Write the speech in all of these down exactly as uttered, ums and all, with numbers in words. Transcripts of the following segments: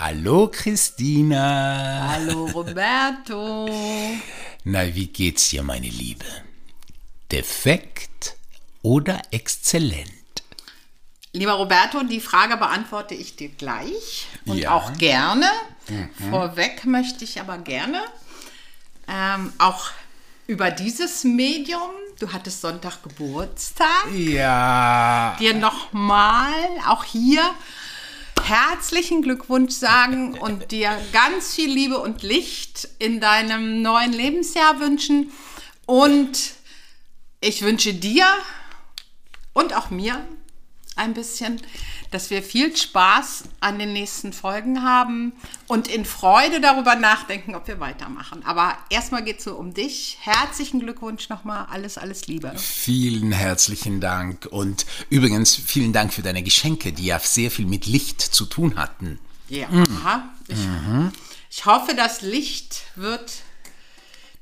Hallo Christina. Hallo Roberto. Na, wie geht's dir, meine Liebe? Defekt oder exzellent? Lieber Roberto, die Frage beantworte ich dir gleich und ja. auch gerne. Mhm. Vorweg möchte ich aber gerne ähm, auch über dieses Medium, du hattest Sonntag Geburtstag, ja. dir nochmal auch hier herzlichen Glückwunsch sagen und dir ganz viel Liebe und Licht in deinem neuen Lebensjahr wünschen. Und ich wünsche dir und auch mir ein bisschen, dass wir viel Spaß an den nächsten Folgen haben und in Freude darüber nachdenken, ob wir weitermachen. Aber erstmal geht es so um dich. Herzlichen Glückwunsch nochmal. Alles, alles Liebe. Vielen herzlichen Dank. Und übrigens vielen Dank für deine Geschenke, die ja sehr viel mit Licht zu tun hatten. Ja, mhm. ich, mhm. ich hoffe, das Licht wird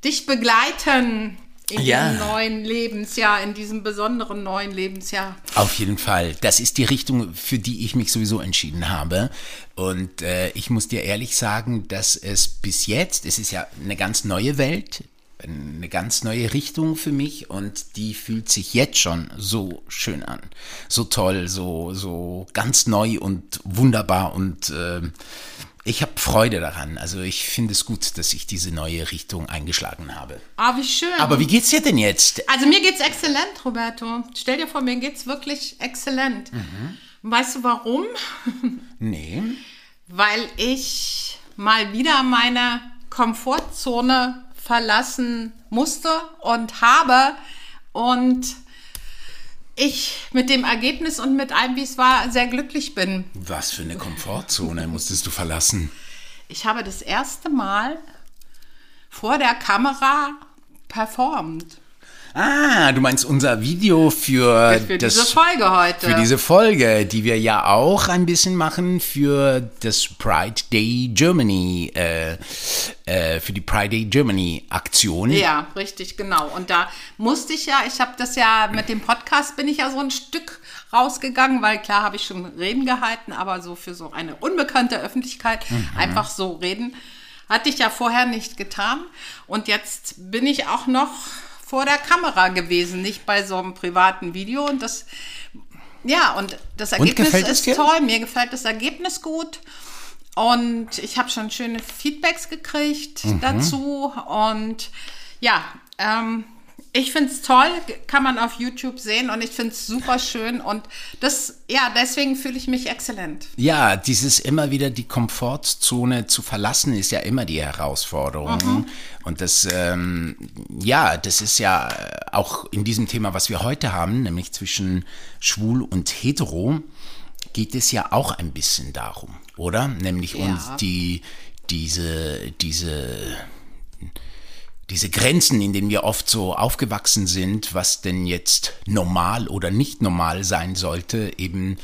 dich begleiten. In ja. diesem neuen Lebensjahr, in diesem besonderen neuen Lebensjahr. Auf jeden Fall. Das ist die Richtung, für die ich mich sowieso entschieden habe. Und äh, ich muss dir ehrlich sagen, dass es bis jetzt, es ist ja eine ganz neue Welt, eine ganz neue Richtung für mich und die fühlt sich jetzt schon so schön an. So toll, so, so ganz neu und wunderbar und äh, ich habe Freude daran. Also ich finde es gut, dass ich diese neue Richtung eingeschlagen habe. Ah, wie schön. Aber wie geht's dir denn jetzt? Also mir geht's exzellent, Roberto. Stell dir vor, mir geht's wirklich exzellent. Mhm. Weißt du warum? Nee. Weil ich mal wieder meine Komfortzone verlassen musste und habe und ich mit dem Ergebnis und mit allem, wie es war, sehr glücklich bin. Was für eine Komfortzone musstest du verlassen? Ich habe das erste Mal vor der Kamera performt. Ah, du meinst unser Video für, für das, diese Folge heute. Für diese Folge, die wir ja auch ein bisschen machen für das Pride Day Germany, äh, äh, für die Pride Day Germany Aktion. Ja, richtig, genau. Und da musste ich ja, ich habe das ja mit dem Podcast, bin ich ja so ein Stück rausgegangen, weil klar habe ich schon Reden gehalten, aber so für so eine unbekannte Öffentlichkeit mhm. einfach so reden, hatte ich ja vorher nicht getan. Und jetzt bin ich auch noch vor der Kamera gewesen, nicht bei so einem privaten Video und das, ja, und das Ergebnis und ist toll, mir gefällt das Ergebnis gut und ich habe schon schöne Feedbacks gekriegt mhm. dazu und ja, ähm, ich finde es toll, kann man auf YouTube sehen und ich finde es super schön und das, ja, deswegen fühle ich mich exzellent. Ja, dieses immer wieder die Komfortzone zu verlassen ist ja immer die Herausforderung mhm. und das, ähm, ja, das ist ja auch in diesem Thema, was wir heute haben, nämlich zwischen schwul und hetero, geht es ja auch ein bisschen darum, oder? Nämlich ja. uns die, diese, diese... Diese Grenzen, in denen wir oft so aufgewachsen sind, was denn jetzt normal oder nicht normal sein sollte, eben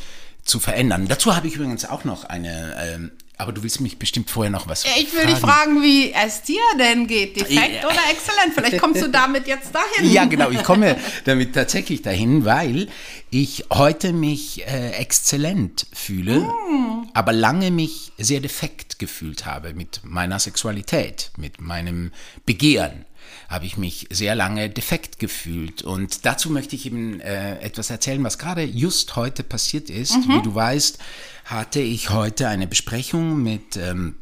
zu verändern. Dazu habe ich übrigens auch noch eine, ähm, aber du willst mich bestimmt vorher noch was fragen. Ich will dich fragen, wie es dir denn geht, defekt ja. oder exzellent? Vielleicht kommst du damit jetzt dahin. Ja, genau, ich komme damit tatsächlich dahin, weil ich heute mich äh, exzellent fühle, mm. aber lange mich sehr defekt gefühlt habe mit meiner Sexualität, mit meinem Begehren. Habe ich mich sehr lange defekt gefühlt. Und dazu möchte ich eben äh, etwas erzählen, was gerade just heute passiert ist. Mhm. Wie du weißt, hatte ich heute eine Besprechung mit ähm,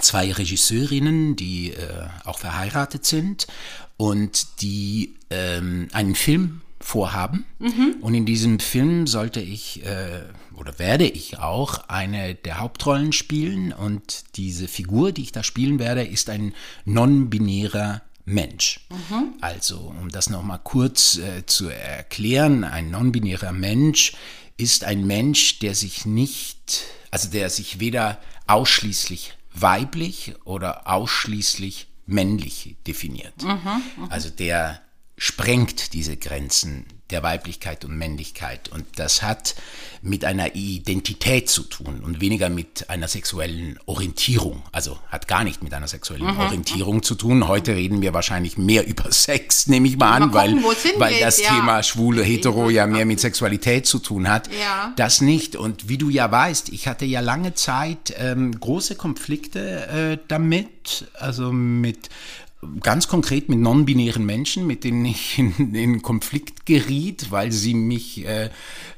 zwei Regisseurinnen, die äh, auch verheiratet sind und die ähm, einen Film vorhaben. Mhm. Und in diesem Film sollte ich äh, oder werde ich auch eine der Hauptrollen spielen. Und diese Figur, die ich da spielen werde, ist ein non-binärer Mensch. Mhm. Also, um das nochmal kurz äh, zu erklären, ein non-binärer Mensch ist ein Mensch, der sich nicht, also der sich weder ausschließlich weiblich oder ausschließlich männlich definiert. Mhm. Mhm. Also der sprengt diese Grenzen der Weiblichkeit und Männlichkeit. Und das hat mit einer Identität zu tun und weniger mit einer sexuellen Orientierung. Also hat gar nicht mit einer sexuellen mhm. Orientierung zu tun. Heute reden wir wahrscheinlich mehr über Sex, nehme ich mal an, mal gucken, weil, weil das ja. Thema schwule, hetero ja mehr mit Sexualität zu tun hat. Ja. Das nicht. Und wie du ja weißt, ich hatte ja lange Zeit ähm, große Konflikte äh, damit, also mit ganz konkret mit non-binären Menschen, mit denen ich in, in Konflikt geriet, weil sie mich äh,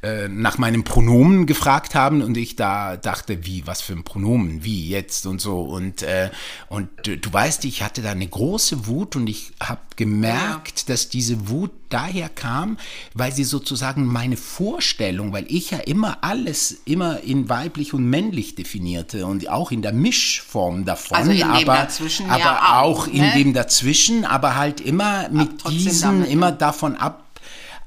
äh, nach meinem Pronomen gefragt haben und ich da dachte, wie, was für ein Pronomen, wie, jetzt und so. Und, äh, und du weißt, ich hatte da eine große Wut und ich habe gemerkt, ja. dass diese Wut daher kam, weil sie sozusagen meine Vorstellung, weil ich ja immer alles immer in weiblich und männlich definierte und auch in der Mischform davon, also in aber, dem dazwischen, aber ja, auch ne? in dem dazwischen, aber halt immer mit ab, diesen, damit. immer davon ab,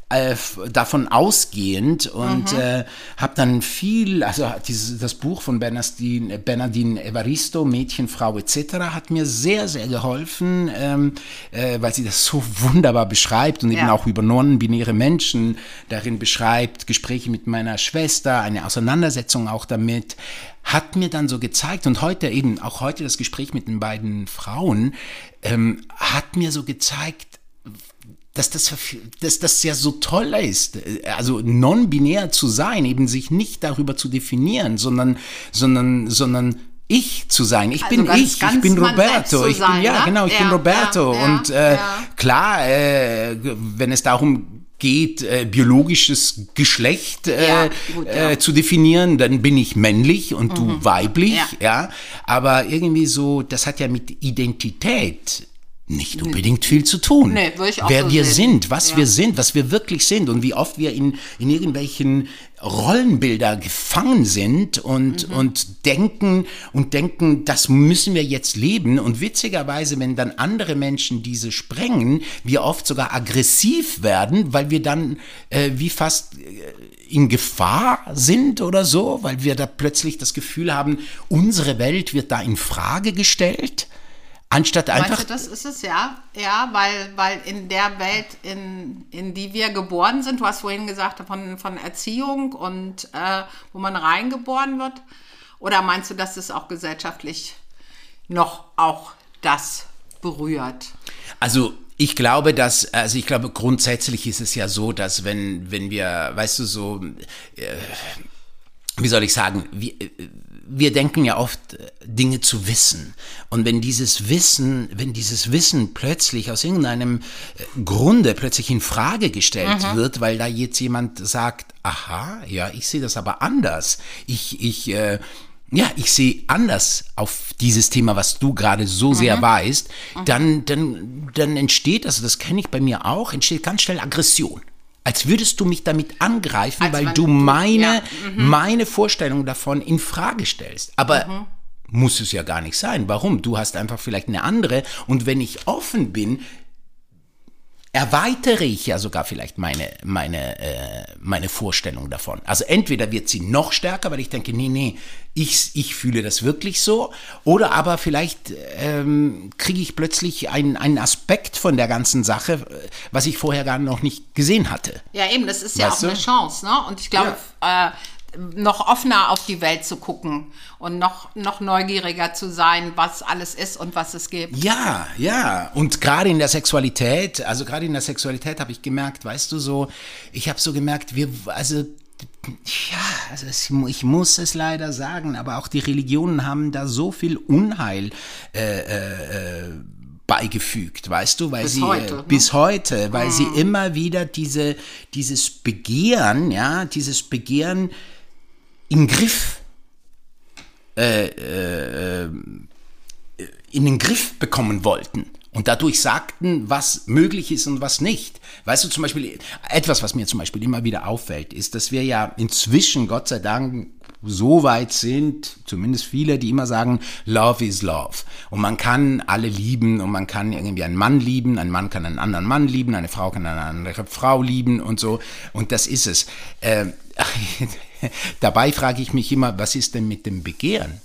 äh, davon ausgehend und mhm. äh, habe dann viel, also dieses, das Buch von Bernardine, Bernardine Evaristo, Mädchen, Frau et cetera hat mir sehr, sehr geholfen, ähm, äh, weil sie das so wunderbar beschreibt und ja. eben auch über non-binäre Menschen darin beschreibt, Gespräche mit meiner Schwester, eine Auseinandersetzung auch damit, hat mir dann so gezeigt und heute eben, auch heute das Gespräch mit den beiden Frauen, ähm, hat mir so gezeigt, dass das, dass das ja so toll ist, also non-binär zu sein, eben sich nicht darüber zu definieren, sondern, sondern, sondern ich zu sein. Ich also bin ganz, ich, ganz ich bin Roberto. Ich bin, sein, ja, ne? genau, ich ja, bin Roberto. Ja, und äh, ja. klar, äh, wenn es darum geht, äh, biologisches Geschlecht äh, ja, gut, ja. äh, zu definieren, dann bin ich männlich und mhm. du weiblich, ja. ja. Aber irgendwie so, das hat ja mit Identität nicht unbedingt viel zu tun. Nee, würde ich auch Wer so wir sehen. sind, was ja. wir sind, was wir wirklich sind und wie oft wir in, in irgendwelchen Rollenbilder gefangen sind und, mhm. und denken und denken, das müssen wir jetzt leben. Und witzigerweise, wenn dann andere Menschen diese sprengen, wir oft sogar aggressiv werden, weil wir dann äh, wie fast in Gefahr sind oder so, weil wir da plötzlich das Gefühl haben, unsere Welt wird da in Frage gestellt. Anstatt einfach. Weißt du, das ist es, ja. Ja, weil, weil in der Welt, in, in die wir geboren sind, du hast vorhin gesagt, von, von Erziehung und äh, wo man reingeboren wird. Oder meinst du, dass das auch gesellschaftlich noch auch das berührt? Also ich glaube, dass, also ich glaube, grundsätzlich ist es ja so, dass wenn, wenn wir, weißt du, so, äh, wie soll ich sagen, wie. Äh, Wir denken ja oft, Dinge zu wissen. Und wenn dieses Wissen, wenn dieses Wissen plötzlich aus irgendeinem Grunde plötzlich in Frage gestellt mhm. wird, weil da jetzt jemand sagt, aha, ja, ich sehe das aber anders. Ich, ich, äh, ja, ich sehe anders auf dieses Thema, was du gerade so mhm. sehr weißt, dann, dann, dann entsteht, also das kenne ich bei mir auch, entsteht ganz schnell Aggression. Als würdest du mich damit angreifen, Als weil du meine, ja. mhm. meine Vorstellung davon in Frage stellst. Aber mhm. muss es ja gar nicht sein. Warum? Du hast einfach vielleicht eine andere. Und wenn ich offen bin, erweitere ich ja sogar vielleicht meine, meine, äh, meine Vorstellung davon. Also entweder wird sie noch stärker, weil ich denke, nee, nee, ich, ich fühle das wirklich so. Oder aber vielleicht ähm, kriege ich plötzlich einen, einen Aspekt von der ganzen Sache, was ich vorher gar noch nicht gesehen hatte. Ja eben, das ist ja weißt auch du? eine Chance, ne? Und ich glaube, ja. äh, noch offener auf die Welt zu gucken und noch, noch neugieriger zu sein, was alles ist und was es gibt. Ja, ja. Und gerade in der Sexualität, also gerade in der Sexualität habe ich gemerkt, weißt du, so, ich habe so gemerkt, wir, also, ja, also es, ich muss es leider sagen, aber auch die Religionen haben da so viel Unheil äh, äh, beigefügt, weißt du, weil bis sie heute, ne? bis heute, weil mhm. sie immer wieder diese, dieses Begehren, ja, dieses Begehren in Griff, äh, äh, in den Griff bekommen wollten und dadurch sagten, was möglich ist und was nicht. Weißt du, zum Beispiel, etwas, was mir zum Beispiel immer wieder auffällt, ist, dass wir ja inzwischen, Gott sei Dank, so weit sind, zumindest viele, die immer sagen, Love is Love. Und man kann alle lieben und man kann irgendwie einen Mann lieben, ein Mann kann einen anderen Mann lieben, eine Frau kann eine andere Frau lieben und so. Und das ist es. Äh, dabei frage ich mich immer, was ist denn mit dem Begehren?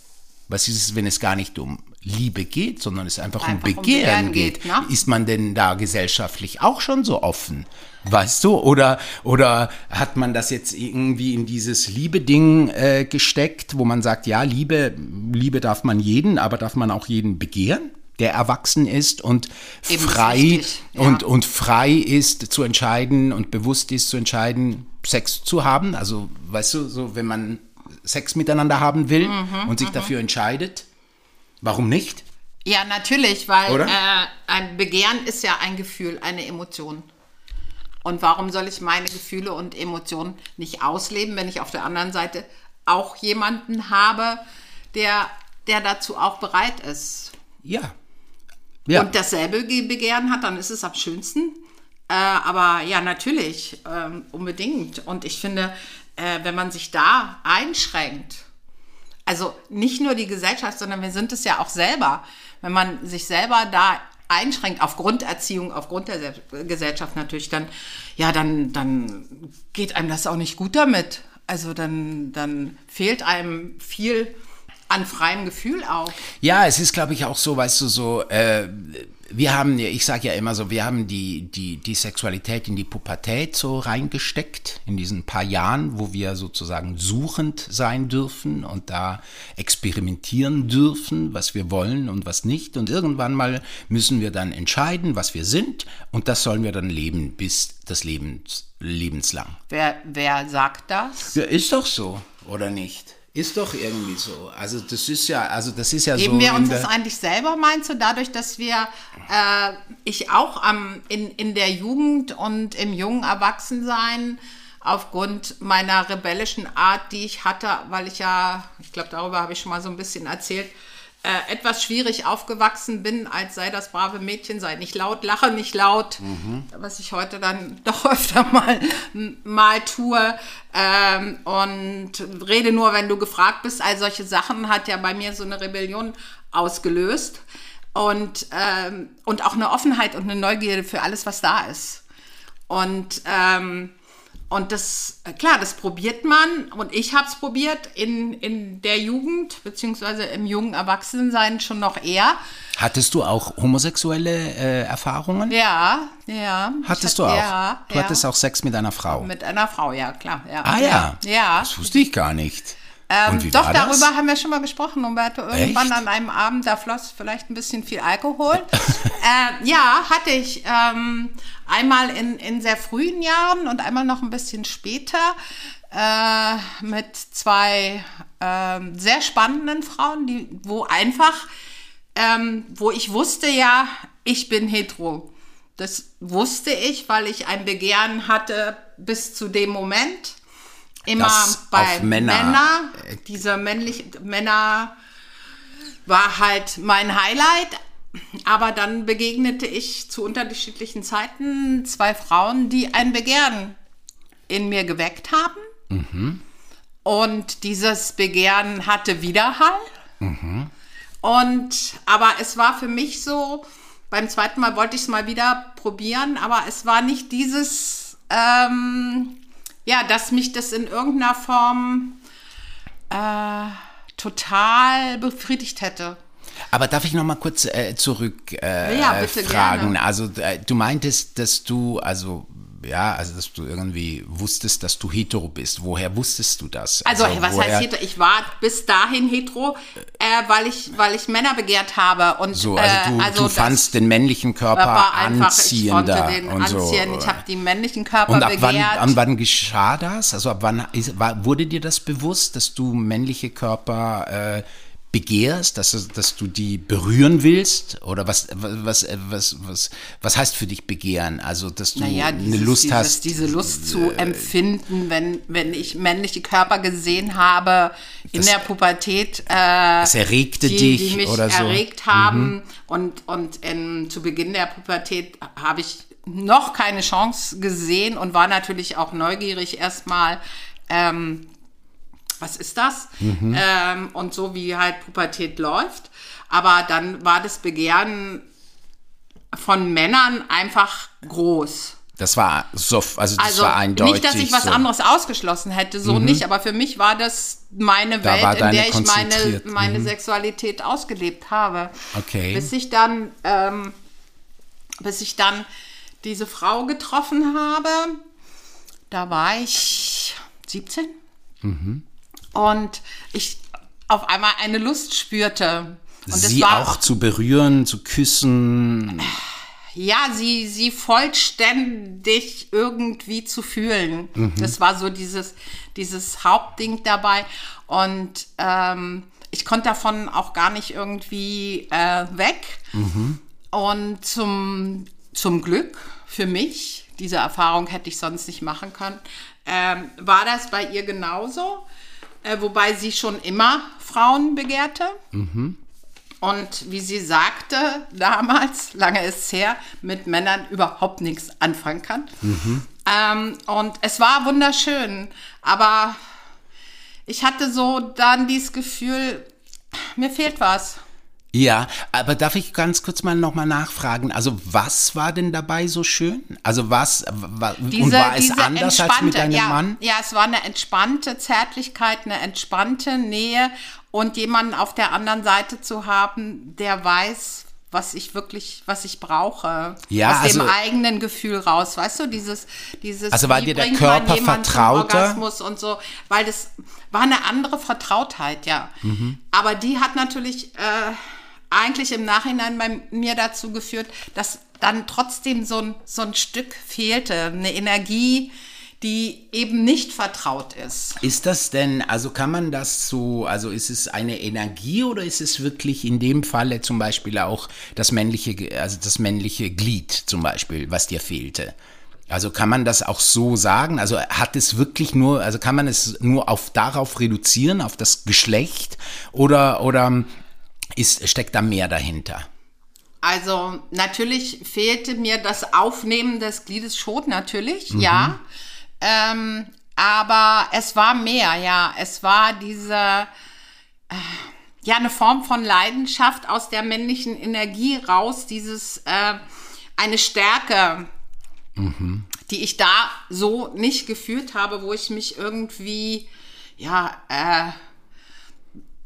Was ist es, wenn es gar nicht um Liebe geht, sondern es einfach, einfach um Begehren, um Begehren geht. geht ne? Ist man denn da gesellschaftlich auch schon so offen? Weißt du? Oder, oder hat man das jetzt irgendwie in dieses Liebe-Ding äh, gesteckt, wo man sagt, ja, Liebe, Liebe darf man jeden, aber darf man auch jeden begehren, der erwachsen ist und frei, richtig, ja. und, und frei ist zu entscheiden und bewusst ist zu entscheiden, Sex zu haben. Also, weißt du, so wenn man Sex miteinander haben will mhm, und sich m-m. dafür entscheidet, warum nicht? Ja, natürlich, weil äh, ein Begehren ist ja ein Gefühl, eine Emotion. Und warum soll ich meine Gefühle und Emotionen nicht ausleben, wenn ich auf der anderen Seite auch jemanden habe, der, der dazu auch bereit ist? Ja. ja. Und dasselbe Begehren hat, dann ist es am schönsten. Äh, aber ja, natürlich, ähm, unbedingt. Und ich finde, äh, wenn man sich da einschränkt, also nicht nur die Gesellschaft, sondern wir sind es ja auch selber, wenn man sich selber da einschränkt, aufgrund Erziehung, aufgrund der Gesellschaft natürlich, dann, ja, dann, dann geht einem das auch nicht gut damit. Also dann, dann fehlt einem viel an freiem Gefühl auch. Ja, es ist, glaube ich, auch so, weißt du, so, äh, wir haben, ich sage ja immer so, wir haben die, die, die Sexualität in die Pubertät so reingesteckt, in diesen paar Jahren, wo wir sozusagen suchend sein dürfen und da experimentieren dürfen, was wir wollen und was nicht. Und irgendwann mal müssen wir dann entscheiden, was wir sind, und das sollen wir dann leben bis das Lebens, lebenslang. Wer, wer sagt das? Ja, ist doch so, oder nicht? Ist doch irgendwie so. Also das ist ja, also das ist ja so. Geben wir uns das eigentlich selber, meinst du, dadurch, dass wir, äh, ich auch am, in, in der Jugend und im jungen Erwachsensein aufgrund meiner rebellischen Art, die ich hatte, weil ich ja, ich glaube, darüber habe ich schon mal so ein bisschen erzählt, äh, etwas schwierig aufgewachsen bin, als sei das brave Mädchen, sei nicht laut, lache nicht laut, mhm. was ich heute dann doch öfter mal, mal tue. Ähm, und rede nur, wenn du gefragt bist. All solche Sachen hat ja bei mir so eine Rebellion ausgelöst und, ähm, und auch eine Offenheit und eine Neugierde für alles, was da ist. Und, ähm, und das, klar, das probiert man, und ich habe es probiert in, in der Jugend, beziehungsweise im jungen Erwachsenensein schon noch eher. Hattest du auch homosexuelle äh, Erfahrungen? Ja, ja. Hattest hatte, du auch? Ja, du ja. hattest auch Sex mit einer Frau? Mit einer Frau, ja, klar. Ja. Ah ja. ja, das wusste ich gar nicht. Ähm, Und wie doch, war das? Darüber haben wir schon mal gesprochen, Roberto. Irgendwann Echt? An einem Abend, da floss vielleicht ein bisschen viel Alkohol. äh, ja, hatte ich ähm, einmal in, in sehr frühen Jahren und einmal noch ein bisschen später äh, mit zwei äh, sehr spannenden Frauen, die, wo einfach, ähm, wo ich wusste ja, ich bin hetero. Das wusste ich, weil ich ein Begehren hatte bis zu dem Moment. Immer das bei Männer. Männer, diese männlichen Männer war halt mein Highlight, aber dann begegnete ich zu unterschiedlichen Zeiten zwei Frauen, die ein Begehren in mir geweckt haben, mhm. und dieses Begehren hatte Widerhall, mhm. und aber es war für mich so, beim zweiten Mal wollte ich es mal wieder probieren, aber es war nicht dieses... Ähm, Ja, dass mich das in irgendeiner Form äh, total befriedigt hätte. Aber darf ich noch mal kurz äh, zurück äh, ja, bitte, fragen? Gerne. Also äh, du meintest, dass du also ja, also dass du irgendwie wusstest, dass du hetero bist. Woher wusstest du das? Also, also was heißt hetero? Ich war bis dahin hetero, äh, weil ich weil ich Männer begehrt habe, und so, also du, äh, also du fandst den männlichen Körper, Körper einfach, anziehender, ich den und anziehen. So. Ich habe den männlichen Körper und ab begehrt. Wann, ab wann geschah das? Also ab wann ist, war, wurde dir das bewusst, dass du männliche Körper äh, begehrst, dass, dass du die berühren willst, oder was, was, was, was, was heißt für dich begehren? Also, dass du naja, dieses, eine Lust dieses, hast. Diese Lust zu äh, empfinden, wenn, wenn ich männliche Körper gesehen habe in das, der Pubertät. Äh, es erregte die, dich, die mich oder so. Erregt haben, mhm. und, und in, zu Beginn der Pubertät habe ich noch keine Chance gesehen und war natürlich auch neugierig erstmal, ähm, was ist das? Mhm. Ähm, und so wie halt Pubertät läuft. Aber dann war das Begehren von Männern einfach groß. Das war so, also das also war eindeutig. Nicht, dass ich was so. anderes ausgeschlossen hätte, so mhm. nicht, aber für mich war das meine da Welt, in der ich meine, meine mhm. Sexualität ausgelebt habe. Okay. Bis ich dann, ähm, bis ich dann diese Frau getroffen habe, da war ich siebzehn mhm. und ich auf einmal eine Lust spürte. Und sie das war, auch zu berühren, zu küssen. Ja, sie, sie vollständig irgendwie zu fühlen. Mhm. Das war so dieses, dieses Hauptding dabei. Und ähm, ich konnte davon auch gar nicht irgendwie äh, weg. Mhm. Und zum, zum Glück für mich, diese Erfahrung hätte ich sonst nicht machen können, ähm, war das bei ihr genauso. Äh, wobei sie schon immer Frauen begehrte. Mhm. Und wie sie sagte damals, lange ist es her, mit Männern überhaupt nichts anfangen kann. Mhm. Ähm, und es war wunderschön, aber ich hatte so dann dieses Gefühl, mir fehlt was. Ja, aber darf ich ganz kurz mal nochmal nachfragen, also was war denn dabei so schön? Also was, wa, diese, und war es anders als mit deinem ja, Mann? Ja, es war eine entspannte Zärtlichkeit, eine entspannte Nähe und jemanden auf der anderen Seite zu haben, der weiß, was ich wirklich, was ich brauche. Ja, aus also, dem eigenen Gefühl raus, weißt du, dieses, dieses, also war dir der Körper vertrauter? Orgasmus und so, weil das war eine andere Vertrautheit, ja. Mhm. Aber die hat natürlich, äh, eigentlich im Nachhinein bei mir dazu geführt, dass dann trotzdem so ein, so ein Stück fehlte, eine Energie, die eben nicht vertraut ist. Ist das denn, also kann man das so, also ist es eine Energie oder ist es wirklich in dem Falle zum Beispiel auch das männliche, also das männliche Glied zum Beispiel, was dir fehlte? Also kann man das auch so sagen? Also hat es wirklich nur, also kann man es nur auf darauf reduzieren, auf das Geschlecht oder, oder Ist, steckt da mehr dahinter? Also natürlich fehlte mir das Aufnehmen des Gliedes schon, natürlich, mhm. ja. Ähm, aber es war mehr, ja. Es war diese, äh, ja, eine Form von Leidenschaft aus der männlichen Energie raus, dieses, äh, eine Stärke, mhm. die ich da so nicht gefühlt habe, wo ich mich irgendwie, ja, äh,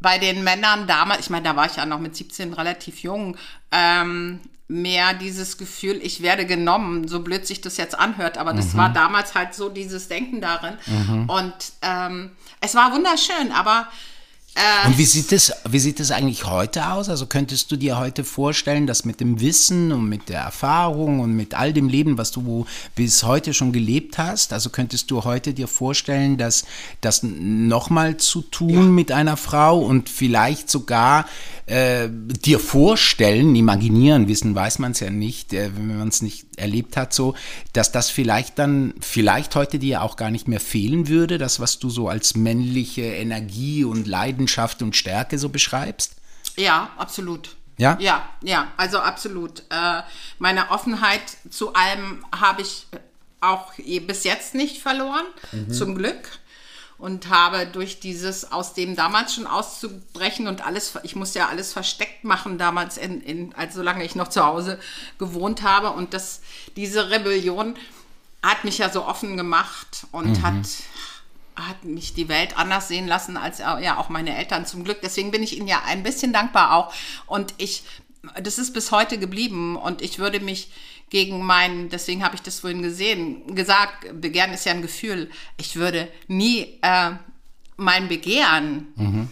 bei den Männern damals, ich meine, da war ich ja noch mit siebzehn relativ jung, ähm, mehr dieses Gefühl, ich werde genommen, so blöd sich das jetzt anhört, aber das mhm. war damals halt so dieses Denken darin. Mhm. Und ähm, es war wunderschön, aber... Äh, und wie sieht das, wie sieht das eigentlich heute aus? Also könntest du dir heute vorstellen, dass mit dem Wissen und mit der Erfahrung und mit all dem Leben, was du bis heute schon gelebt hast, also könntest du heute dir vorstellen, dass das nochmal zu tun ja. mit einer Frau und vielleicht sogar äh, dir vorstellen, imaginieren, wissen weiß man es ja nicht, äh, wenn man es nicht erlebt hat, so, dass das vielleicht dann, vielleicht heute dir auch gar nicht mehr fehlen würde, das, was du so als männliche Energie und Leidenschaft und Stärke so beschreibst? Ja, absolut. Ja? Ja, ja, also absolut. Äh, meine Offenheit zu allem habe ich auch bis jetzt nicht verloren, mhm. zum Glück. Und habe durch dieses, aus dem damals schon auszubrechen und alles, ich musste ja alles versteckt machen damals, in, in, also solange ich noch zu Hause gewohnt habe. Und das, diese Rebellion hat mich ja so offen gemacht und mhm. hat... hat mich die Welt anders sehen lassen als ja auch meine Eltern zum Glück. Deswegen bin ich ihnen ja ein bisschen dankbar auch. Und ich, das ist bis heute geblieben und ich würde mich gegen meinen, deswegen habe ich das vorhin gesehen, gesagt, Begehren ist ja ein Gefühl. Ich würde nie äh, mein Begehren mhm.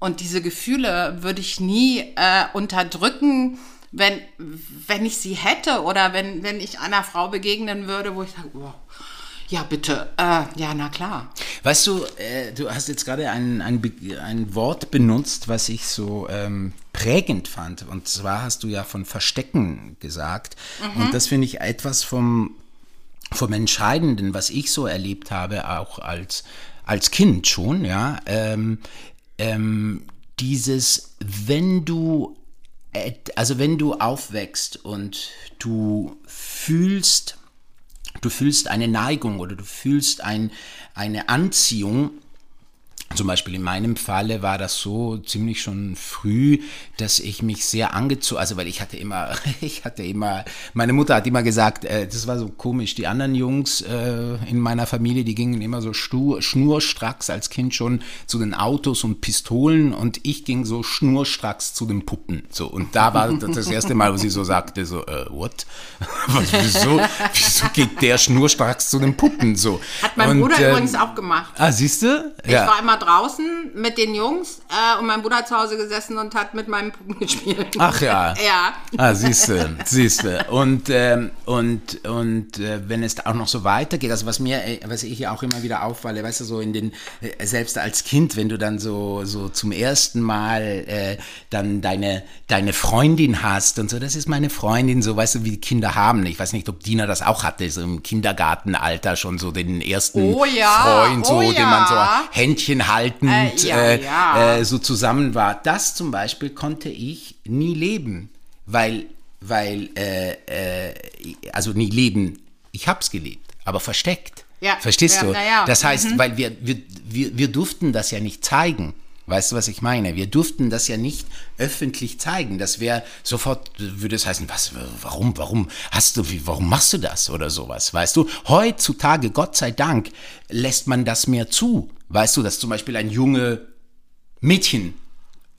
und diese Gefühle würde ich nie äh, unterdrücken, wenn, wenn ich sie hätte oder wenn, wenn ich einer Frau begegnen würde, wo ich sage, wow. Ja, bitte. Äh, ja, na klar. Weißt du, äh, du hast jetzt gerade ein, ein, ein Wort benutzt, was ich so ähm, prägend fand. Und zwar hast du ja von Verstecken gesagt. Mhm. Und das finde ich etwas vom, vom Entscheidenden, was ich so erlebt habe, auch als, als Kind schon. Ja, ähm, ähm, dieses, wenn du, äh, also wenn du aufwächst und du fühlst, Du fühlst eine Neigung oder du fühlst ein, eine Anziehung Zum Beispiel in meinem Falle war das so ziemlich schon früh, dass ich mich sehr angezogen, also weil ich hatte immer, ich hatte immer, meine Mutter hat immer gesagt, äh, das war so komisch, die anderen Jungs äh, in meiner Familie, die gingen immer so stur, schnurstracks als Kind schon zu den Autos und Pistolen und ich ging so schnurstracks zu den Puppen. So, und da war das, das erste Mal, wo sie so sagte, so, äh, what? Was, wieso, wieso geht der schnurstracks zu den Puppen? So. Hat mein und, Bruder äh, übrigens auch gemacht. Ah, siehst du? Ich ja. war immer draußen mit den Jungs äh, und mein Bruder hat zu Hause gesessen und hat mit meinem Puppen gespielt. Ach ja. Ja. Ah, siehst du, siehst du. Und, ähm, und, und äh, wenn es auch noch so weitergeht, also was mir, was ich auch immer wieder auffalle, weißt du, so in den, selbst als Kind, wenn du dann so, so zum ersten Mal äh, dann deine, deine Freundin hast und so, das ist meine Freundin, so weißt du, wie die Kinder haben. Ich weiß nicht, ob Dina das auch hatte, so im Kindergartenalter schon so den ersten oh, ja. Freund, so, oh, ja. den man so Händchen haltend äh, ja, äh, ja. Äh, so zusammen war. Das zum Beispiel konnte ich nie leben, weil, weil äh, äh, also nie leben, ich hab's gelebt, aber versteckt, ja. verstehst ja, du? Ja. Das heißt, mhm. weil wir, wir, wir, wir durften das ja nicht zeigen. Weißt du, was ich meine? Wir durften das ja nicht öffentlich zeigen. Das wäre sofort, würde es heißen, was, warum, warum hast du, warum machst du das oder sowas? Weißt du, heutzutage, Gott sei Dank, lässt man das mehr zu. Weißt du, dass zum Beispiel ein junge Mädchen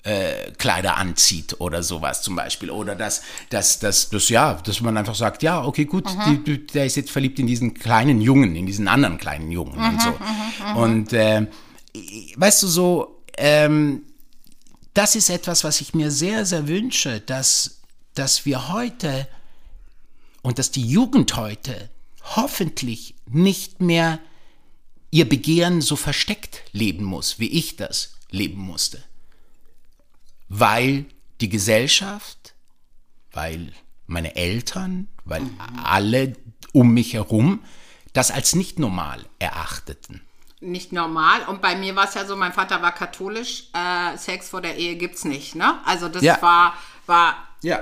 äh, Kleider anzieht oder sowas zum Beispiel. Oder dass, dass, dass, dass, ja, dass man einfach sagt, ja, okay, gut, mhm. die, die, der ist jetzt verliebt in diesen kleinen Jungen, in diesen anderen kleinen Jungen mhm, und so. Mhm, und äh, weißt du, so, Ähm, das ist etwas, was ich mir sehr, sehr wünsche, dass, dass wir heute und dass die Jugend heute hoffentlich nicht mehr ihr Begehren so versteckt leben muss, wie ich das leben musste. Weil die Gesellschaft, weil meine Eltern, weil mhm. alle um mich herum das als nicht normal erachteten. Nicht normal. Und bei mir war es ja so, mein Vater war katholisch, äh, Sex vor der Ehe gibt's nicht, ne? Also das ja. war, war ja. äh,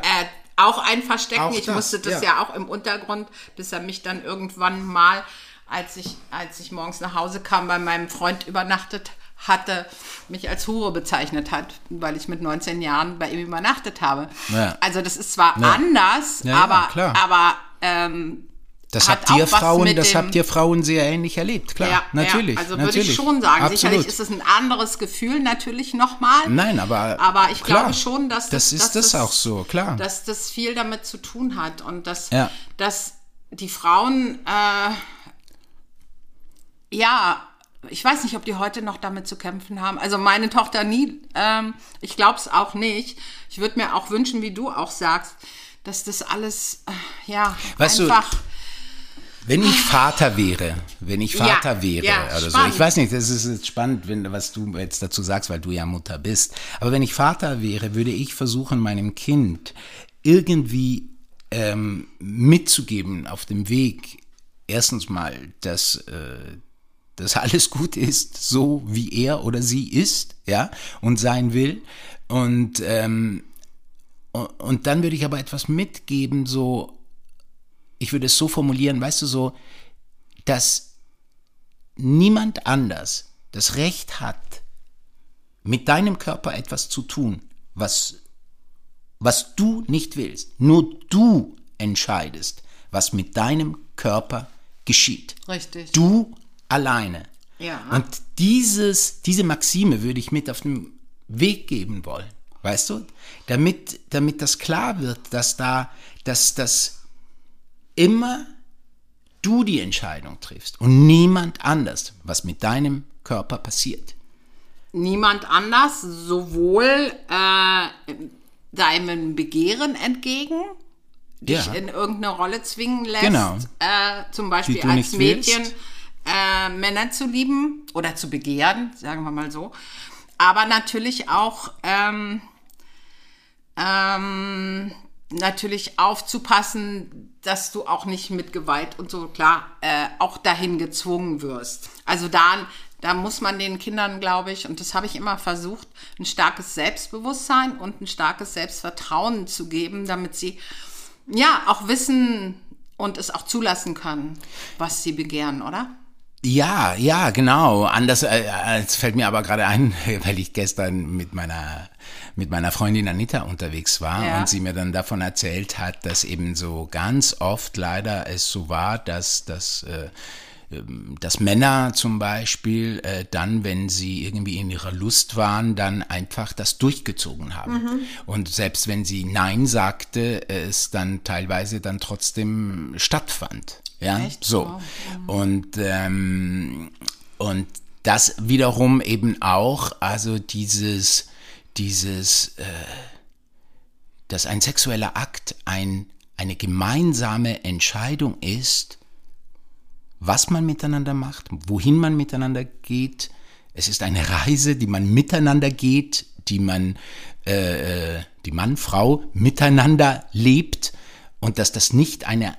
auch ein Verstecken. Auch ich das, musste das ja. ja auch im Untergrund, bis er mich dann irgendwann mal, als ich, als ich morgens nach Hause kam, bei meinem Freund übernachtet hatte, mich als Hure bezeichnet hat, weil ich mit neunzehn Jahren bei ihm übernachtet habe. Ja. Also das ist zwar ja. anders, ja, aber, ja, aber ähm, Das hat habt ihr Frauen, das habt ihr Frauen sehr ähnlich erlebt, klar, ja, natürlich. Ja, also natürlich. Würde ich schon sagen, absolut. Sicherlich ist es ein anderes Gefühl natürlich nochmal. Nein, aber aber ich klar, glaube schon, dass das, das ist dass das auch so, klar, dass das viel damit zu tun hat und dass ja. dass die Frauen äh, ja, ich weiß nicht, ob die heute noch damit zu kämpfen haben. Also meine Tochter nie, ähm, ich glaube es auch nicht. Ich würde mir auch wünschen, wie du auch sagst, dass das alles äh, ja weißt einfach du, wenn ich Vater wäre, wenn ich Vater ja, wäre ja, oder spannend. So. Ich weiß nicht, das ist jetzt spannend, wenn, was du jetzt dazu sagst, weil du ja Mutter bist. Aber wenn ich Vater wäre, würde ich versuchen, meinem Kind irgendwie ähm, mitzugeben auf dem Weg. Erstens mal, dass äh, dass alles gut ist, so wie er oder sie ist, ja, und sein will. Und, ähm, und dann würde ich aber etwas mitgeben, so, ich würde es so formulieren, weißt du, so, dass niemand anders das Recht hat, mit deinem Körper etwas zu tun, was, was du nicht willst. Nur du entscheidest, was mit deinem Körper geschieht. Richtig. Du alleine. Ja. Und dieses, diese Maxime würde ich mit auf den Weg geben wollen, weißt du? Damit, damit das klar wird, dass da, dass das immer du die Entscheidung triffst und niemand anders, was mit deinem Körper passiert. Niemand anders, sowohl äh, deinem Begehren entgegen, dich ja. in irgendeine Rolle zwingen lässt, genau. äh, zum Beispiel als Mädchen äh, Männer zu lieben oder zu begehren, sagen wir mal so, aber natürlich auch ähm, ähm, natürlich aufzupassen, dass du auch nicht mit Gewalt und so, klar, äh, auch dahin gezwungen wirst. Also da, da muss man den Kindern, glaube ich, und das habe ich immer versucht, ein starkes Selbstbewusstsein und ein starkes Selbstvertrauen zu geben, damit sie ja auch wissen und es auch zulassen können, was sie begehren, oder? Ja, ja, genau. Anders als fällt mir aber gerade ein, weil ich gestern mit meiner mit meiner Freundin Anita unterwegs war, ja, und sie mir dann davon erzählt hat, dass eben so ganz oft leider es so war, dass dass äh, dass Männer zum Beispiel äh, dann, wenn sie irgendwie in ihrer Lust waren, dann einfach das durchgezogen haben. Mhm. Und selbst wenn sie Nein sagte, es dann teilweise dann trotzdem stattfand. Ja, echt? So. Oh. Und, ähm, und das wiederum eben auch, also dieses, dieses, äh, dass ein sexueller Akt ein, eine gemeinsame Entscheidung ist, was man miteinander macht, wohin man miteinander geht. Es ist eine Reise, die man miteinander geht, die man, äh, die Mann, Frau miteinander lebt, und dass das nicht eine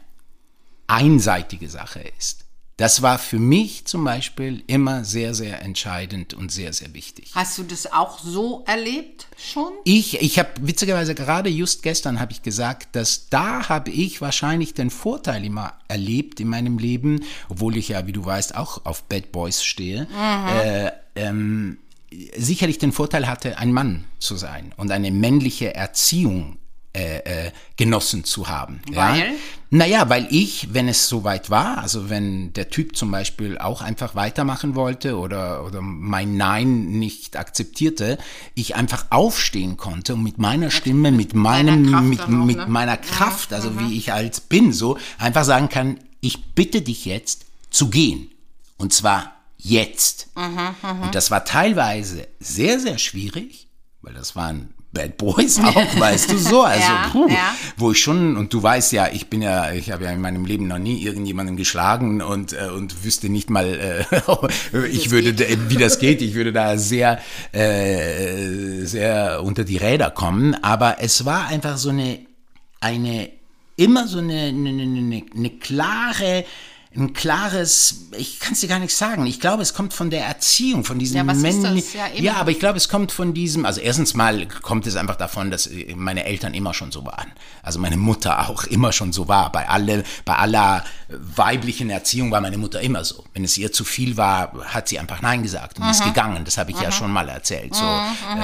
einseitige Sache ist. Das war für mich zum Beispiel immer sehr, sehr entscheidend und sehr, sehr wichtig. Hast du das auch so erlebt schon? Ich, ich habe witzigerweise gerade just gestern habe ich gesagt, dass da habe ich wahrscheinlich den Vorteil immer erlebt in meinem Leben, obwohl ich ja, wie du weißt, auch auf Bad Boys stehe, mhm. äh, ähm, sicherlich den Vorteil hatte, ein Mann zu sein und eine männliche Erziehung Äh, genossen zu haben. Weil? Ja? Naja, weil ich, wenn es soweit war, also wenn der Typ zum Beispiel auch einfach weitermachen wollte oder, oder mein Nein nicht akzeptierte, ich einfach aufstehen konnte und mit meiner Stimme, mit, mit meinem, meiner mit, auch, ne? mit meiner Kraft, also mhm. wie ich als bin, so einfach sagen kann, ich bitte dich jetzt zu gehen. Und zwar jetzt. Mhm, und das war teilweise sehr, sehr schwierig, weil das waren Bad Boys auch, weißt du, so, also ja, puh, ja. wo ich schon, und du weißt ja, ich bin ja, ich habe ja in meinem Leben noch nie irgendjemanden geschlagen und äh, und wüsste nicht mal, äh, ich würde, wie das geht, ich würde da sehr, äh, sehr unter die Räder kommen, aber es war einfach so eine, eine immer so eine, eine, eine, eine klare, ein klares, ich kann es dir gar nicht sagen, ich glaube, es kommt von der Erziehung, von diesem männlichen, ja, ja, ja, aber ich glaube, es kommt von diesem, also erstens mal kommt es einfach davon, dass meine Eltern immer schon so waren, also meine Mutter auch immer schon so war, bei, alle, bei aller weiblichen Erziehung war meine Mutter immer so, wenn es ihr zu viel war, hat sie einfach Nein gesagt und mhm. ist gegangen, das habe ich mhm. ja schon mal erzählt, so mhm.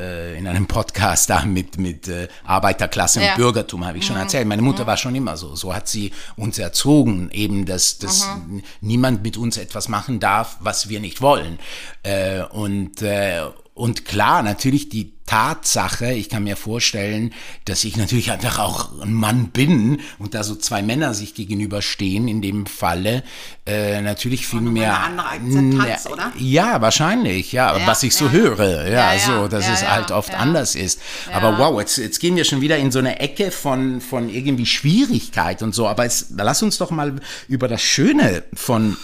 äh, in einem Podcast da mit, mit äh, Arbeiterklasse ja. und Bürgertum habe ich schon mhm. erzählt, meine Mutter mhm. war schon immer so, so hat sie uns erzogen, eben das dass, dass mhm. niemand mit uns etwas machen darf, was wir nicht wollen. Äh, und, äh, und klar, natürlich die Tatsache, ich kann mir vorstellen, dass ich natürlich einfach auch ein Mann bin und da so zwei Männer sich gegenüberstehen in dem Falle, äh, natürlich viel mehr. Eine andere Akzeptanz, oder? Ja, wahrscheinlich, ja, ja was ich so ja. höre, ja, ja, so, dass ja, es ja, halt oft ja. anders ist. Ja. Aber wow, jetzt, jetzt gehen wir schon wieder in so eine Ecke von, von irgendwie Schwierigkeit und so, aber es, lass uns doch mal über das Schöne von...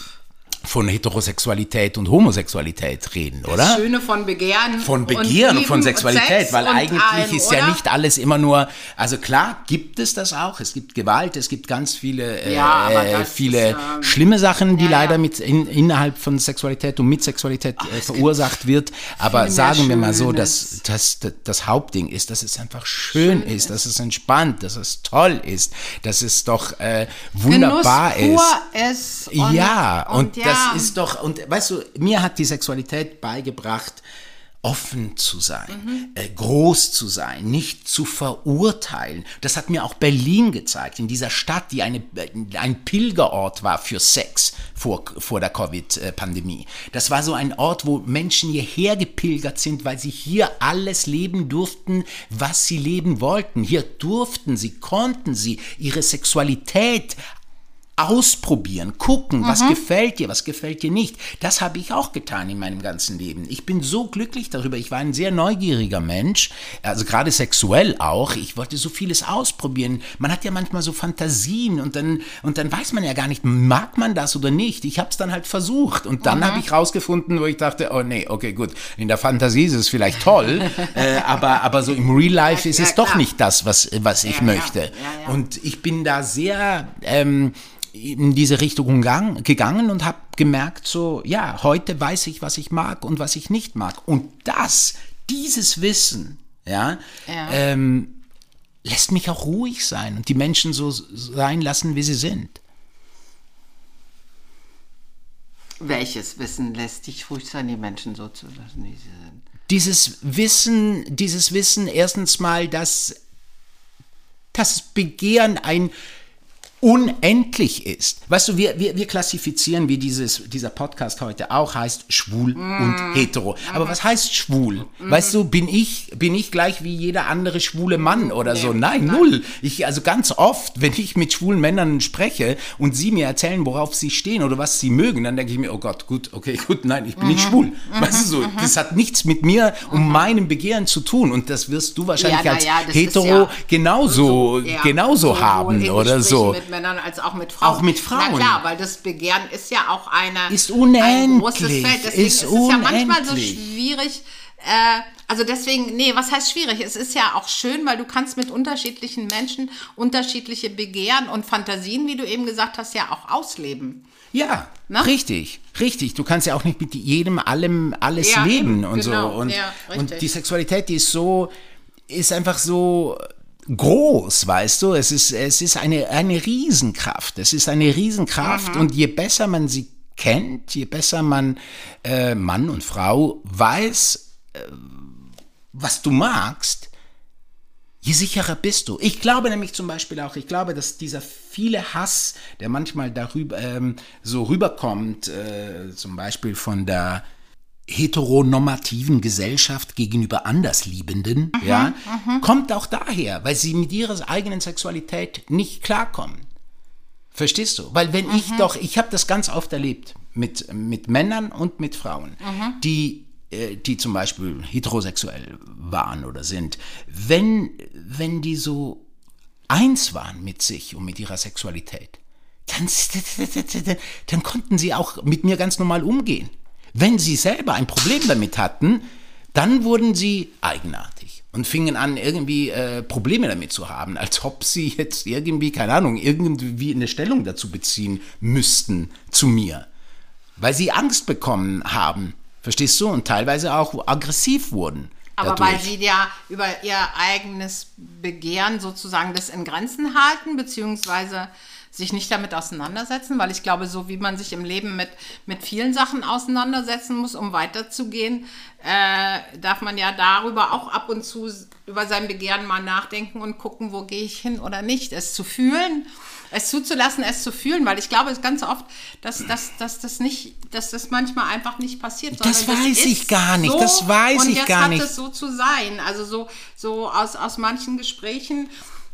von Heterosexualität und Homosexualität reden, oder? Das Schöne von Begehren. Von Begehren und, und von Sexualität, und weil eigentlich allem, ist ja nicht alles immer nur, also klar gibt es das auch, es gibt Gewalt, es gibt ganz viele, ja, äh, viele ist, ähm, schlimme Sachen, die ja, leider mit in, innerhalb von Sexualität und mit Sexualität ach, äh, verursacht wird, aber sagen wir mal so, dass, dass, dass das Hauptding ist, dass es einfach schön, schön ist, ist, dass es entspannt, dass es toll ist, dass es doch äh, wunderbar Genuss pur ist. ist und, ja, und, und ja, das ist doch, und weißt du, mir hat die Sexualität beigebracht, offen zu sein, mhm. äh, groß zu sein, nicht zu verurteilen. Das hat mir auch Berlin gezeigt, in dieser Stadt, die eine, ein Pilgerort war für Sex vor, vor der Covid-Pandemie. Das war so ein Ort, wo Menschen hierher gepilgert sind, weil sie hier alles leben durften, was sie leben wollten. Hier durften sie, konnten sie ihre Sexualität ausprobieren, gucken, mhm. was gefällt dir, was gefällt dir nicht. Das habe ich auch getan in meinem ganzen Leben. Ich bin so glücklich darüber. Ich war ein sehr neugieriger Mensch, also gerade sexuell auch. Ich wollte so vieles ausprobieren. Man hat ja manchmal so Fantasien und dann, und dann weiß man ja gar nicht, mag man das oder nicht. Ich habe es dann halt versucht und dann mhm. habe ich rausgefunden, wo ich dachte, oh nee, okay, gut, in der Fantasie ist es vielleicht toll, äh, aber, aber so im Real Life ist ja, es klar. doch nicht das, was, was ich ja, möchte. Ja. Ja, ja. Und ich bin da sehr... Ähm, in diese Richtung gang, gegangen und habe gemerkt, so, ja, heute weiß ich, was ich mag und was ich nicht mag. Und das, dieses Wissen, ja, ja. Ähm, lässt mich auch ruhig sein und die Menschen so sein lassen, wie sie sind. Welches Wissen lässt dich ruhig sein, die Menschen so zu lassen, wie sie sind? Dieses Wissen, dieses Wissen erstens mal, dass das Begehren ein unendlich ist. Weißt du, wir, wir, wir klassifizieren, wie dieses, dieser Podcast heute auch heißt, schwul mm. und hetero. Aber mm. was heißt schwul? Mm. Weißt du, bin ich, bin ich gleich wie jeder andere schwule Mann oder nee, so? Nein, nein, null. Ich, also ganz oft, wenn ich mit schwulen Männern spreche und sie mir erzählen, worauf sie stehen oder was sie mögen, dann denke ich mir, oh Gott, gut, okay, gut, nein, ich bin mhm. nicht schwul. Mhm. Weißt du, so, mhm. das hat nichts mit mir und mhm. meinem Begehren zu tun. Und das wirst du wahrscheinlich ja, als ja, hetero ja genauso, so, ja, genauso so haben oder so. Männern als auch mit Frauen. Auch mit Frauen. Na klar, weil das Begehren ist ja auch eine, ist unendlich, ein großes Feld. Deswegen ist, ist es unendlich. Ja manchmal so schwierig. Äh, also deswegen, nee, was heißt schwierig? Es ist ja auch schön, weil du kannst mit unterschiedlichen Menschen unterschiedliche Begehren und Fantasien, wie du eben gesagt hast, ja auch ausleben. Ja, na? richtig, richtig. Du kannst ja auch nicht mit jedem allem alles ja, leben und genau, so. Und, ja, und die Sexualität, die ist so, ist einfach so groß, weißt du, es ist, es ist eine, eine Riesenkraft, es ist eine Riesenkraft mhm. und je besser man sie kennt, je besser man, äh, Mann und Frau, weiß, äh, was du magst, je sicherer bist du. Ich glaube nämlich zum Beispiel auch, ich glaube, dass dieser viele Hass, der manchmal darüber, ähm, so rüberkommt, äh, zum Beispiel von der heteronormativen Gesellschaft gegenüber Andersliebenden, aha, ja, aha. kommt auch daher, weil sie mit ihrer eigenen Sexualität nicht klarkommen. Verstehst du? Weil wenn aha. ich doch, ich habe das ganz oft erlebt mit, mit Männern und mit Frauen, aha. die die zum Beispiel heterosexuell waren oder sind, wenn, wenn die so eins waren mit sich und mit ihrer Sexualität, dann, dann konnten sie auch mit mir ganz normal umgehen. Wenn sie selber ein Problem damit hatten, dann wurden sie eigenartig und fingen an, irgendwie äh, Probleme damit zu haben, als ob sie jetzt irgendwie, keine Ahnung, irgendwie eine Stellung dazu beziehen müssten zu mir, weil sie Angst bekommen haben, verstehst du, und teilweise auch aggressiv wurden. Aber dadurch. Weil sie ja über ihr eigenes Begehren sozusagen das in Grenzen halten, beziehungsweise sich nicht damit auseinandersetzen, weil ich glaube, so wie man sich im Leben mit, mit vielen Sachen auseinandersetzen muss, um weiterzugehen, äh, darf man ja darüber auch ab und zu über sein Begehren mal nachdenken und gucken, wo gehe ich hin oder nicht. Es zu fühlen, es zuzulassen, es zu fühlen, weil ich glaube ganz oft, dass, dass, dass, das, nicht, dass das manchmal einfach nicht passiert. Das weiß ich gar nicht, so, das weiß ich gar nicht. Und jetzt hat es so zu sein, also so, so aus, aus manchen Gesprächen.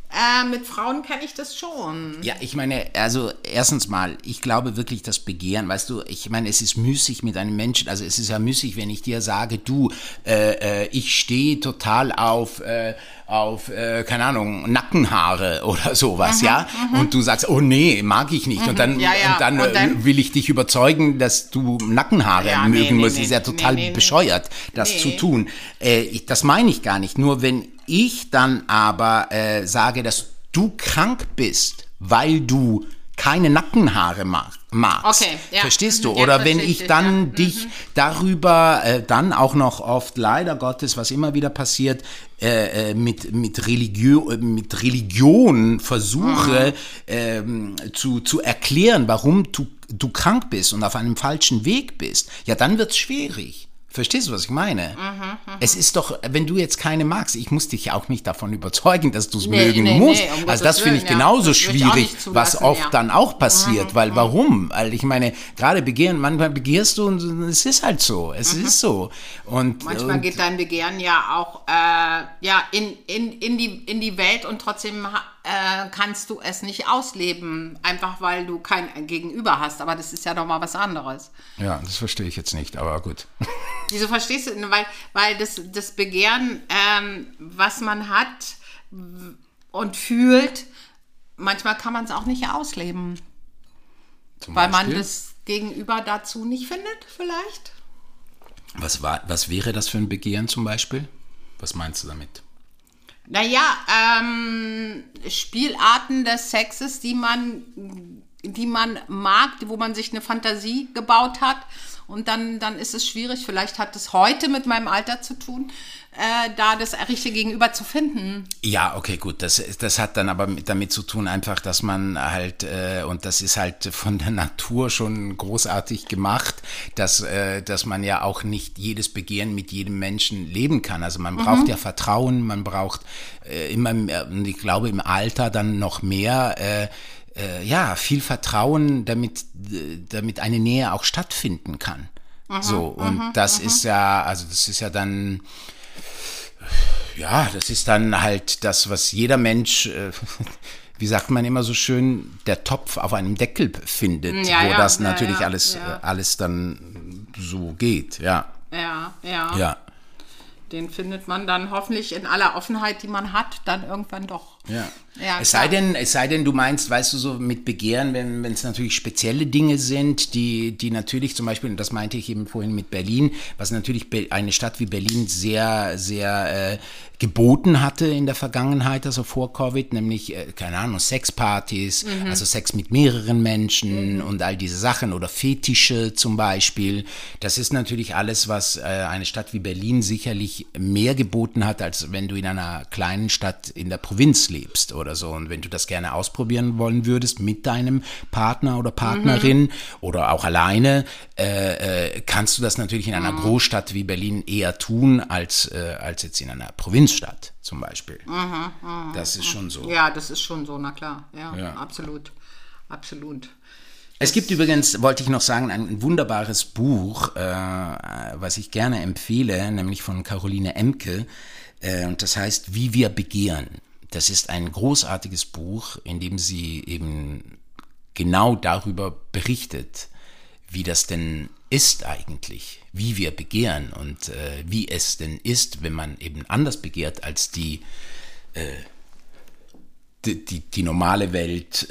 Äh, mit Frauen kann ich das schon. Ja, ich meine, also erstens mal, ich glaube wirklich, das Begehren, weißt du, ich meine, es ist müßig mit einem Menschen, also es ist ja müßig, wenn ich dir sage, du, äh, äh, ich stehe total auf, äh, auf, äh, keine Ahnung, Nackenhaare oder sowas, mhm, ja, mhm. und du sagst, oh nee, mag ich nicht, mhm, und dann, ja, ja. Und dann, und dann äh, will ich dich überzeugen, dass du Nackenhaare ja, mögen nee, nee, musst, nee, ist ja total nee, nee, bescheuert, das nee. zu tun. Äh, ich, das meine ich gar nicht, nur wenn ich dann aber äh, sage, dass du krank bist, weil du keine Nackenhaare mag, magst. Okay, ja. Verstehst du? Oder ja, wenn ich dann ja. dich mhm. darüber äh, dann auch noch oft, leider Gottes, was immer wieder passiert, äh, mit, mit, Religio, mit Religion versuche mhm. ähm, zu, zu erklären, warum du, du krank bist und auf einem falschen Weg bist, ja, dann wird's schwierig. Verstehst du, was ich meine? Aha, aha. Es ist doch, wenn du jetzt keine magst, ich muss dich ja auch nicht davon überzeugen, dass du es nee, mögen nee, musst. Nee, um also das finde ich genauso ja. schwierig, ich was oft ja. dann auch passiert. Mhm, weil mhm. warum? Weil ich meine, gerade Begehren, manchmal begehrst du und es ist halt so. Es mhm. ist so. Und manchmal und, geht dein Begehren ja auch äh, ja, in, in, in, die, in die Welt und trotzdem äh, kannst du es nicht ausleben, einfach weil du kein Gegenüber hast. Aber das ist ja nochmal was anderes. Ja, das verstehe ich jetzt nicht, aber gut. Wieso verstehst du? Weil, weil das, das Begehren, ähm, was man hat und fühlt, manchmal kann man es auch nicht ausleben. Zum weil Beispiel? Man das Gegenüber dazu nicht findet, vielleicht. Was, war, was wäre das für ein Begehren zum Beispiel? Was meinst du damit? Naja, ähm, Spielarten des Sexes, die man die man mag, wo man sich eine Fantasie gebaut hat. Und dann, dann ist es schwierig, vielleicht hat es heute mit meinem Alter zu tun, äh, da das richtige Gegenüber zu finden. Ja, okay, gut, das, das hat dann aber mit, damit zu tun einfach, dass man halt, äh, und das ist halt von der Natur schon großartig gemacht, dass, äh, dass man ja auch nicht jedes Begehren mit jedem Menschen leben kann. Also man braucht mhm. ja Vertrauen, man braucht äh, immer mehr, und ich glaube im Alter dann noch mehr, äh, ja, viel Vertrauen, damit, damit eine Nähe auch stattfinden kann. Aha, so, und aha, das aha. ist ja, also das ist ja dann, ja, das ist dann halt das, was jeder Mensch, wie sagt man immer so schön, der Topf auf einem Deckel findet, ja, wo ja, das ja, natürlich ja, alles, ja. alles dann so geht, ja. Ja, ja. Ja. Den findet man dann hoffentlich in aller Offenheit, die man hat, dann irgendwann doch. Ja. Ja, es sei denn, es sei denn, du meinst, weißt du, so mit Begehren, wenn wenn es natürlich spezielle Dinge sind, die die natürlich zum Beispiel, und das meinte ich eben vorhin mit Berlin, was natürlich eine Stadt wie Berlin sehr, sehr äh, geboten hatte in der Vergangenheit, also vor Covid, nämlich, äh, keine Ahnung, Sexpartys, mhm. also Sex mit mehreren Menschen mhm. und all diese Sachen oder Fetische zum Beispiel. Das ist natürlich alles, was äh, eine Stadt wie Berlin sicherlich mehr geboten hat, als wenn du in einer kleinen Stadt in der Provinz lebst oder so. Und wenn du das gerne ausprobieren wollen würdest mit deinem Partner oder Partnerin mhm. oder auch alleine, äh, äh, kannst du das natürlich in einer mhm. Großstadt wie Berlin eher tun, als, äh, als jetzt in einer Provinz. Stadt zum Beispiel. Aha, aha, das ist aha. schon so. Ja, das ist schon so, na klar. Ja, ja. absolut. Absolut. Es das gibt übrigens, wollte ich noch sagen, ein wunderbares Buch, äh, was ich gerne empfehle, nämlich von Caroline Emke. Äh, und das heißt, Wie wir begehren. Das ist ein großartiges Buch, in dem sie eben genau darüber berichtet, wie das denn ist eigentlich, wie wir begehren und äh, wie es denn ist, wenn man eben anders begehrt als die, äh, die, die, die normale Welt,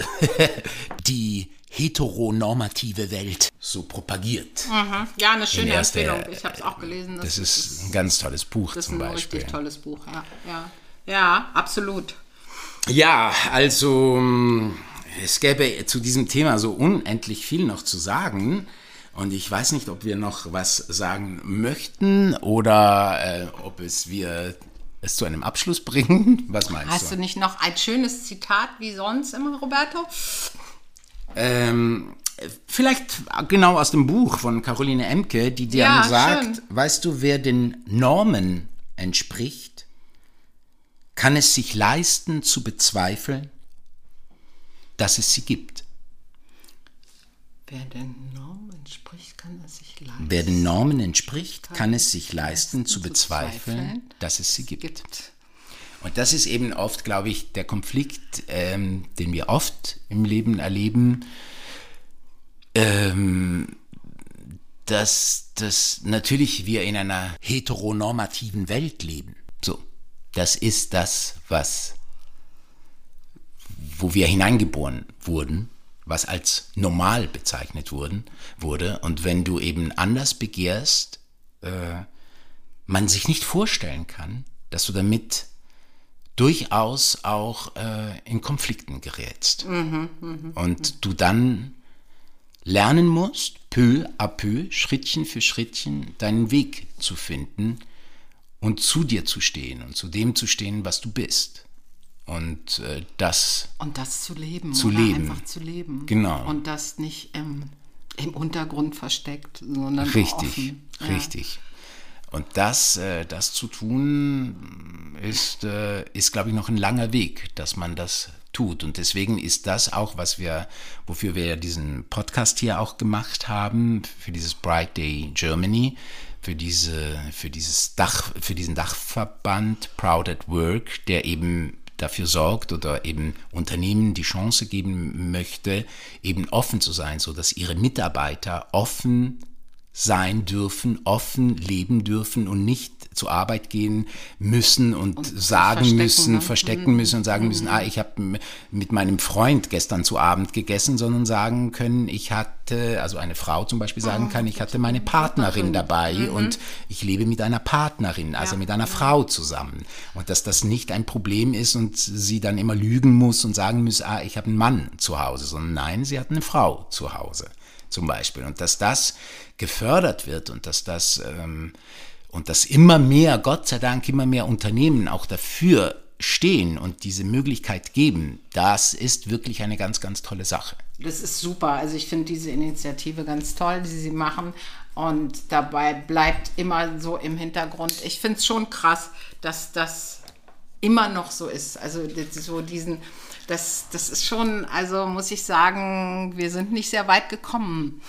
die heteronormative Welt so propagiert. Mhm. Ja, eine schöne erster, Empfehlung. Ich habe es auch gelesen. Das, das ist, ist ein ganz tolles Buch zum Beispiel. Das ist ein richtig tolles Buch, ja. Ja, ja, absolut. Ja, also es gäbe zu diesem Thema so unendlich viel noch zu sagen. Und ich weiß nicht, ob wir noch was sagen möchten oder äh, ob es wir es zu einem Abschluss bringen. Was meinst Hast du? Hast du nicht noch ein schönes Zitat wie sonst immer, Roberto? Ähm, vielleicht genau aus dem Buch von Caroline Emke, die dir ja, sagt, schön. Weißt du, wer den Normen entspricht, kann es sich leisten zu bezweifeln, dass es sie gibt. Wer den Normen entspricht, kann es sich leisten. Wer den Normen entspricht, kann es sich leisten zu bezweifeln, dass es sie gibt. Und das ist eben oft, glaube ich, der Konflikt, ähm, den wir oft im Leben erleben, ähm, dass, dass natürlich wir in einer heteronormativen Welt leben. So, das ist das, was, wo wir hineingeboren wurden, was als normal bezeichnet wurden, wurde. Und wenn du eben anders begehrst, äh, man sich nicht vorstellen kann, dass du damit durchaus auch äh, in Konflikten gerätst. Mhm, mh, Und mh. du dann lernen musst, peu à peu, Schrittchen für Schrittchen, deinen Weg zu finden und zu dir zu stehen und zu dem zu stehen, was du bist. Und äh, das und das zu leben, zu leben. einfach zu leben, genau. Und das nicht im, im Untergrund versteckt, sondern richtig, offen. richtig. Ja. Und das, äh, das zu tun, ist, äh, ist glaube ich noch ein langer Weg, dass man das tut. Und deswegen ist das auch, was wir, wofür wir ja diesen Podcast hier auch gemacht haben, für dieses Pride Day Germany. für diese, für dieses Dach, für diesen Dachverband Proud at Work, der eben dafür sorgt oder eben Unternehmen die Chance geben möchte, eben offen zu sein, so dass ihre Mitarbeiter offen sein dürfen, offen leben dürfen und nicht zur Arbeit gehen müssen und, und sagen verstecken, müssen, ne? verstecken mhm. müssen und sagen mhm. müssen, ah, ich habe mit meinem Freund gestern zu Abend gegessen, sondern sagen können, ich hatte, also eine Frau zum Beispiel sagen oh, kann, ich hatte meine Partnerin dabei mhm. und ich lebe mit einer Partnerin, also ja. mit einer Frau zusammen. Und dass das nicht ein Problem ist und sie dann immer lügen muss und sagen muss, ah, ich habe einen Mann zu Hause, sondern nein, sie hat eine Frau zu Hause zum Beispiel. Und dass das gefördert wird und dass das ähm, und dass immer mehr, Gott sei Dank, immer mehr Unternehmen auch dafür stehen und diese Möglichkeit geben, das ist wirklich eine ganz, ganz tolle Sache. Das ist super. Also ich finde diese Initiative ganz toll, die sie machen. Und dabei bleibt immer so im Hintergrund, ich finde es schon krass, dass das immer noch so ist. Also so diesen... Das, das ist schon, also muss ich sagen, wir sind nicht sehr weit gekommen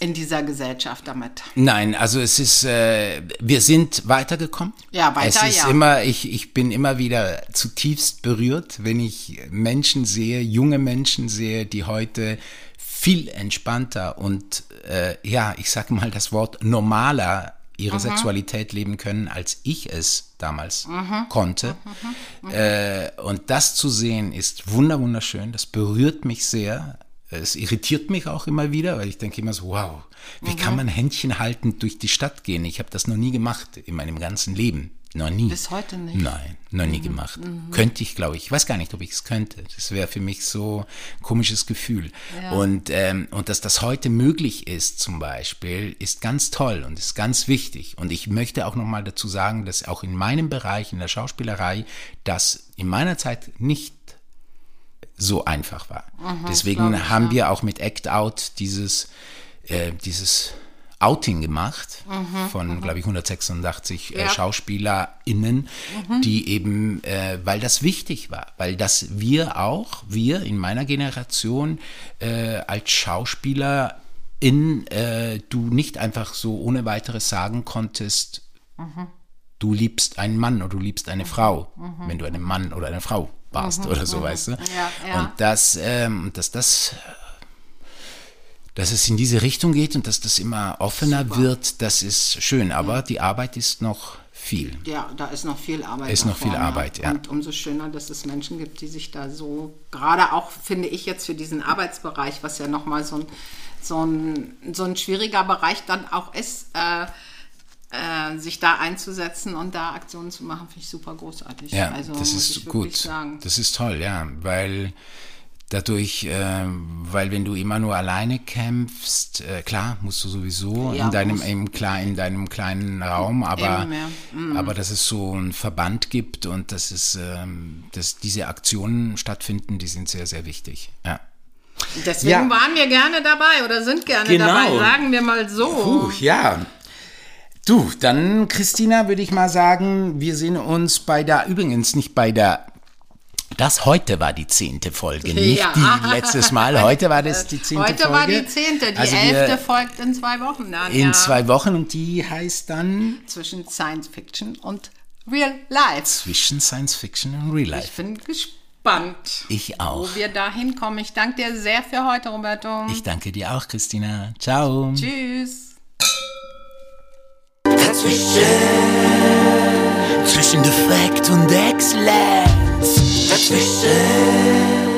in dieser Gesellschaft damit. Nein, also es ist, äh, wir sind weitergekommen. Ja, weiter, ja. Es ist ja. immer, ich, ich bin immer wieder zutiefst berührt, wenn ich Menschen sehe, junge Menschen sehe, die heute viel entspannter und, äh, ja, ich sage mal das Wort normaler ihre mhm. Sexualität leben können, als ich es damals mhm. konnte. Mhm. Mhm. Äh, und das zu sehen ist wunderschön, das berührt mich sehr. Es irritiert mich auch immer wieder, weil ich denke immer so, wow, wie mhm. kann man Händchen haltend durch die Stadt gehen? Ich habe das noch nie gemacht in meinem ganzen Leben. Noch nie. Bis heute nicht? Nein, noch nie mhm. gemacht. Mhm. Könnte ich, glaube ich. Ich weiß gar nicht, ob ich es könnte. Das wäre für mich so ein komisches Gefühl. Ja. Und, ähm, und dass das heute möglich ist zum Beispiel, ist ganz toll und ist ganz wichtig. Und ich möchte auch nochmal dazu sagen, dass auch in meinem Bereich, in der Schauspielerei, das in meiner Zeit nicht so einfach war. Mhm, deswegen haben wir auch mit Act Out dieses, äh, dieses Outing gemacht mhm, von, glaube ich, hundertsechsundachtzig ja. äh, SchauspielerInnen, mhm. die eben, äh, weil das wichtig war, weil das wir auch, wir in meiner Generation äh, als SchauspielerIn, äh, du nicht einfach so ohne weiteres sagen konntest, mhm. du liebst einen Mann oder du liebst eine mhm. Frau, mhm. wenn du einen Mann oder eine Frau warst mhm. oder so, mhm. weißt du? Ja, ja. Und das, ähm, dass das... Dass es in diese Richtung geht und dass das immer offener Super. wird, das ist schön. Aber ja. die Arbeit ist noch viel. Ja, da ist noch viel Arbeit. Ist noch vorne. viel Arbeit, ja. Und umso schöner, dass es Menschen gibt, die sich da so, gerade auch, finde ich, jetzt für diesen Arbeitsbereich, was ja nochmal so ein, so, ein, so ein schwieriger Bereich dann auch ist, äh, äh, sich da einzusetzen und da Aktionen zu machen, finde ich super großartig. Ja, also, das ist gut. Sagen. Das ist toll, ja, weil... Dadurch, äh, weil wenn du immer nur alleine kämpfst, äh, klar, musst du sowieso ja, in, deinem, im, klar, in deinem kleinen Raum, aber, mm. aber dass es so einen Verband gibt und dass, es, ähm, dass diese Aktionen stattfinden, die sind sehr, sehr wichtig. Ja. Deswegen ja. waren wir gerne dabei oder sind gerne genau. dabei, sagen wir mal so. Puh, ja. Du, dann, Christina, würde ich mal sagen, wir sehen uns bei der, übrigens nicht bei der, das heute war die zehnte Folge, nicht ja. die letztes Mal. Heute war das die zehnte Folge. Heute war die zehnte, die also elfte folgt in zwei Wochen dann. In ja. zwei Wochen und die heißt dann? Zwischen Science Fiction und Real Life. Zwischen Science Fiction und Real Life. Ich bin gespannt. Ich auch. Wo wir da hinkommen. Ich danke dir sehr für heute, Roberto. Ich danke dir auch, Christina. Ciao. Tschüss. Dazwischen, zwischen Defekt und Exzellenz. Dazwischen.